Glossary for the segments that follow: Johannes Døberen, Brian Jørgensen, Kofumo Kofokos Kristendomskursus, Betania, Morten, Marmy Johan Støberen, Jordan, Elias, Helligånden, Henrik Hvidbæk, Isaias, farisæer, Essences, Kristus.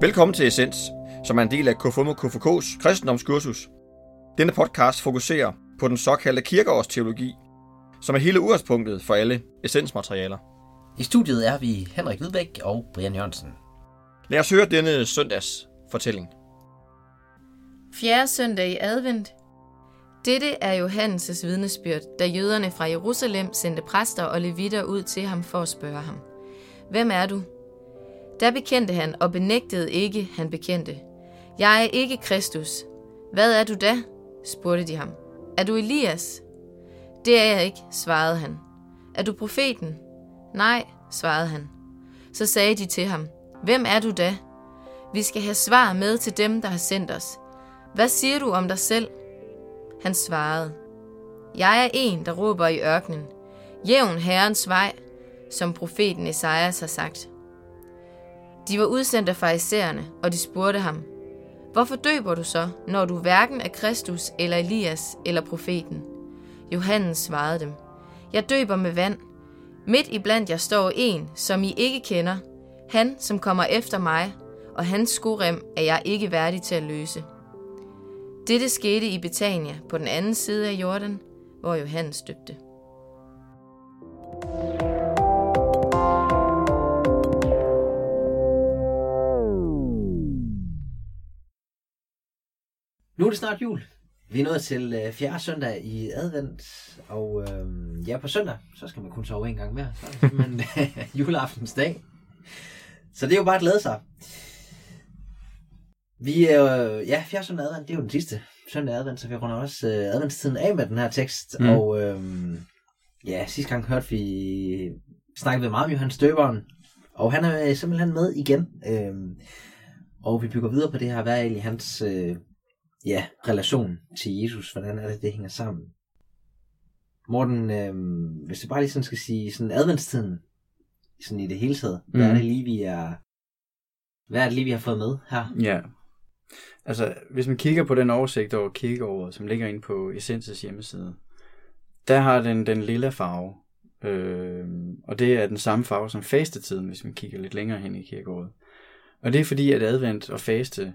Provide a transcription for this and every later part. Velkommen til Essens, som er en del af Kofumo Kofokos Kristendomskursus. Denne podcast fokuserer på den såkaldte kirkeårsteologi, som er hele udgangspunktet for alle essensmaterialer. I studiet er vi Henrik Hvidbæk og Brian Jørgensen. Lad os høre denne søndags fortælling. 4. søndag i advent. Dette er Johannes' vidnesbyrd, da jøderne fra Jerusalem sendte præster og levitter ud til ham for at spørge ham: Hvem er du? Da bekendte han og benægtede ikke, han bekendte: Jeg er ikke Kristus. Hvad er du da? Spurgte de ham. Er du Elias? Det er jeg ikke, svarede han. Er du profeten? Nej, svarede han. Så sagde de til ham: Hvem er du da? Vi skal have svar med til dem, der har sendt os. Hvad siger du om dig selv? Han svarede: Jeg er en, der råber i ørkenen: Jævn Herrens vej, som profeten Isaias har sagt. De var udsendt af farisæerne, og de spurgte ham: Hvorfor døber du så, når du hverken er Kristus eller Elias eller profeten? Johannes svarede dem: Jeg døber med vand. Midt iblandt jer står en, som I ikke kender. Han, som kommer efter mig, og hans skorem er jeg ikke værdig til at løse. Dette skete i Betania på den anden side af Jordan, hvor Johannes døbte. Nu er det snart jul. Vi er nået til 4. søndag i advent, og på søndag, så skal man kun sove en gang mere. Så er det simpelthen juleaftens dag. Så det er jo bare at glæde sig. Vi er 4. søndag advent, det er jo den sidste søndag advent, så vi runder også adventstiden af med den her tekst. Mm. Og sidste gang hørte vi snakket ved Marmy Johan Støberen, og han er simpelthen med igen. Og vi bygger videre på det her, hvad er egentlig hans... relation til Jesus, hvordan er det, det hænger sammen? Morten, hvis du bare lige sådan skal sige, sådan adventstiden, sådan i det hele taget, hvad er det lige, vi har fået med her? Ja, altså hvis man kigger på den oversigt over kirkeåret, som ligger inde på Essences hjemmeside, der har den lilla farve, og det er den samme farve som fastetiden, hvis man kigger lidt længere hen i kirkeåret. Og det er fordi, at advent og faste,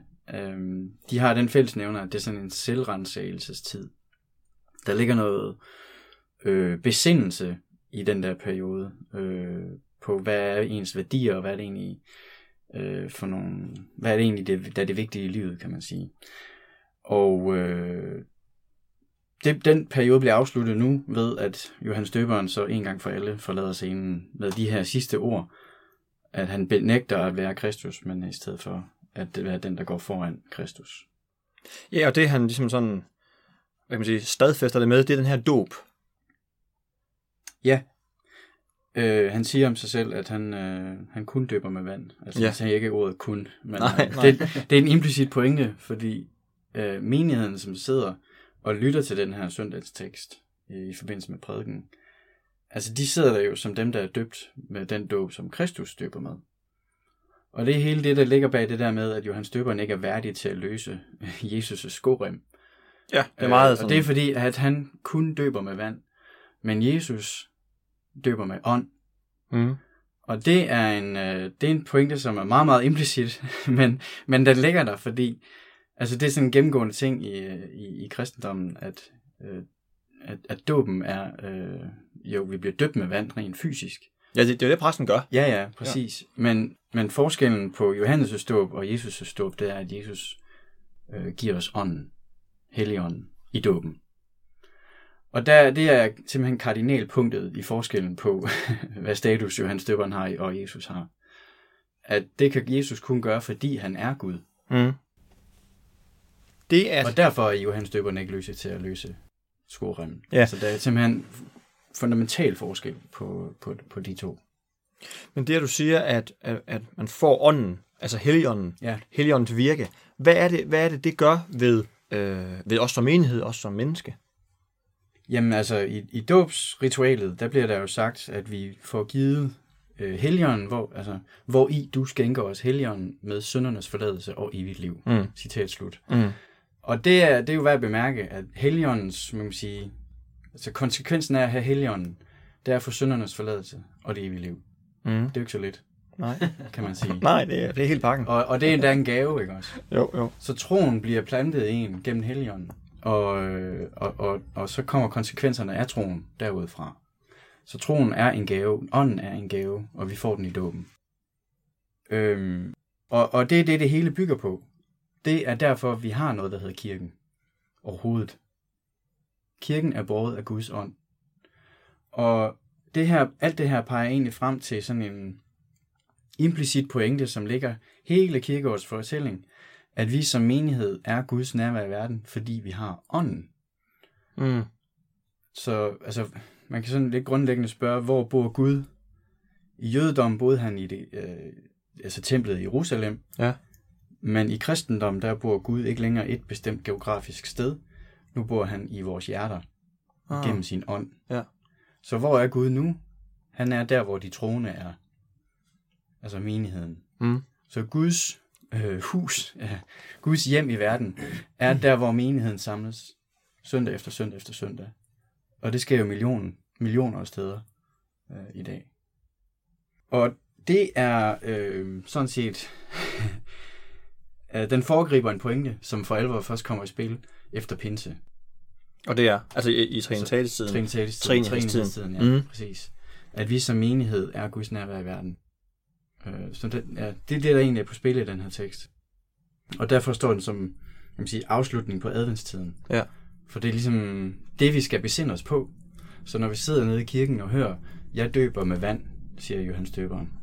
de har den fællesnævner, at det er sådan en selvrensagelsestid. Der ligger noget besindelse i den der periode på, hvad er ens værdier, og hvad er det egentlig for nogle, hvad er det egentlig, der er det vigtige i livet, kan man sige. Og den periode bliver afsluttet nu ved, at Johannes Døberen så en gang for alle forlader scenen med de her sidste ord, at han benægter at være Kristus, men i stedet for at det er den, der går foran Kristus. Ja, og det han ligesom sådan, hvad kan man sige, stadfæster det med, det er den her dåb. Ja. Han siger om sig selv, at han kun døber med vand. Altså, han siger ikke ordet kun, men nej. Det er en implicit pointe, fordi menigheden, som sidder og lytter til den her søndagstekst i forbindelse med prædiken, altså de sidder der jo som dem, der er døbt med den dåb, som Kristus døber med. Og det er hele det, der ligger bag det der med, at Johannes Døberen ikke er værdig til at løse Jesus' skorem. Ja, det er meget sådan. Og det er fordi, at han kun døber med vand, men Jesus døber med ånd. Mm. Og det er en pointe, som er meget, meget implicit, men den ligger der, fordi altså, det er sådan en gennemgående ting i kristendommen, at dåben er, vi bliver døbt med vand rent fysisk. Ja, det er det, præsten gør. Ja, præcis. Ja. Men forskellen på Johannes' dåb og Jesus' dåb, det er, at Jesus giver os ånden, Helligånden, i dåben. Og det er simpelthen kardinalpunktet i forskellen på, hvad status Johannes Døberen har og Jesus har. At det kan Jesus kun gøre, fordi han er Gud. Mm. Det er... Og derfor er Johannes Døberen ikke lyst til at løse skoremmen. Ja. Så der er simpelthen... fundamental forskel på de to. Men det, at du siger, at man får ånden, altså Helligånden, Helligåndens virke, hvad er det, det gør ved os som menighed, os som menneske? Jamen altså, i dåbsritualet, der bliver der jo sagt, at vi får givet Helligånden, hvor i du skænker os Helligånden med syndernes forladelse og evigt liv. Mm. Citat slut. Mm. Og det er jo værd at bemærke, at Helligåndens, man kan sige, altså konsekvensen af at have Helligånden, det er for syndernes forladelse og det evige liv. Mm. Det er jo ikke så lidt. Nej, kan man sige. Nej, det er helt pakken. Og det er endda en gave, ikke også? Jo. Så troen bliver plantet i en gennem Helligånden, og så kommer konsekvenserne af troen derudfra. Så troen er en gave, ånden er en gave, og vi får den i dåben. Og det er det hele bygger på. Det er derfor, vi har noget, der hedder kirken. Overhovedet. Kirken er båret af Guds ånd. Og det her, alt det her peger egentlig frem til sådan en implicit pointe, som ligger hele kirkeårets fortælling, at vi som menighed er Guds nærvær i verden, fordi vi har ånden. Mm. Så altså, man kan sådan lidt grundlæggende spørge, hvor bor Gud? I jødedommen boede han i det, altså templet i Jerusalem, ja. Men i kristendommen, der bor Gud ikke længere et bestemt geografisk sted. Nu bor han i vores hjerter, gennem sin ånd. Ja. Så hvor er Gud nu? Han er der, hvor de troende er. Altså menigheden. Mm. Så Guds hus, Guds hjem i verden, er der, hvor menigheden samles søndag efter søndag efter søndag. Og det sker jo millioner af steder i dag. Og det er sådan set, den foregriber en pointe, som for alvor først kommer i spil efter pinse. Og det er, altså i Trinitætistiden, ja, præcis. At vi som menighed er Guds nærvær i verden. Så det er det, der egentlig er på spil i den her tekst. Og derfor står den som, kan man sige, afslutning på adventstiden. Ja. For det er ligesom det, vi skal besinde os på. Så når vi sidder nede i kirken og hører, jeg døber med vand, siger Johannes Døberen,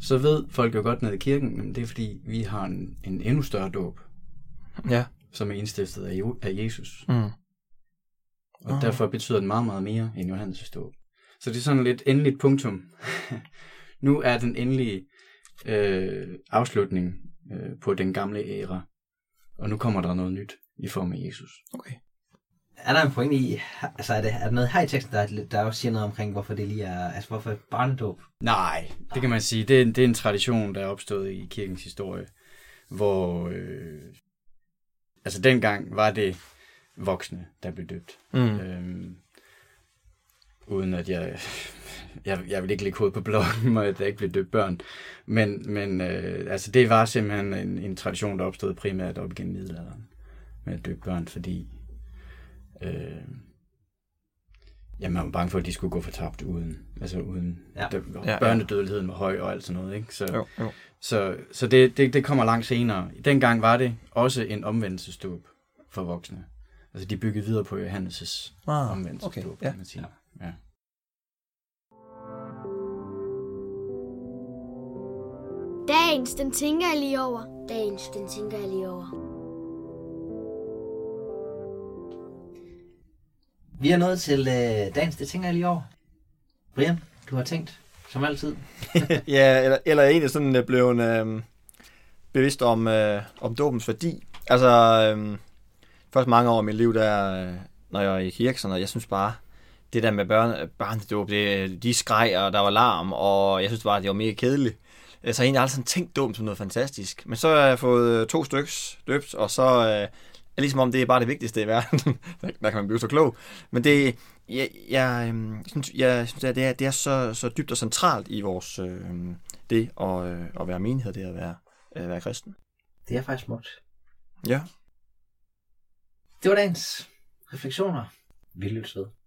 så ved folk jo godt nede i kirken, men det er fordi, vi har en endnu større dåb, ja. Som er indstiftet af Jesus. Mm. Og derfor betyder den meget, meget mere end Johannes' dåb. Så det er sådan lidt endeligt punktum. Nu er den endelige afslutning på den gamle æra, og nu kommer der noget nyt i form af Jesus. Okay. Er der en pointe i, altså er der noget her i teksten, der også siger noget omkring, hvorfor det lige er, altså hvorfor barnedåb? Nej, det kan man sige. Det er en tradition, der er opstået i kirkens historie, hvor altså dengang var det voksne, der blev døbt. Mm. Uden at jeg vil ikke lægge hovedet på blokken, og at der ikke blev døbt børn. Men altså det var simpelthen en tradition, der opstod primært op gennem middelalderen med at døbe børn, fordi man var bange for, at de skulle gå fortabt uden. Ja. Børnedødeligheden var høj og alt sådan noget, ikke? Så. Så det kommer langt senere. Dengang var det også en omvendelsesdåb for voksne. Altså de byggede videre på Johannes' omvendelsesdåb, okay. Kan man sige. Ja. Dagens, den tænker jeg lige over. Vi er nået til dagens, det tænker jeg lige over. Brian, du har tænkt, som altid. Ja, eller egentlig sådan blevet bevidst om dåbens værdi. Altså, først mange år i mit liv, der, når jeg er i kirke, og jeg synes bare, det der med børnedåb, de skreg, og der var larm, og jeg synes bare, det var mega kedeligt. Så jeg egentlig aldrig sådan tænkt dåben som noget fantastisk. Men så har jeg fået 2 styks døbt, og så ligesom om det er bare det vigtigste i verden. Der kan man blive så klog. Men det, jeg synes, at det er så dybt og centralt i vores det at være menighed, det at være kristen. Det er faktisk smukt. Ja. Det var dagens refleksioner. Vi lyttes ved.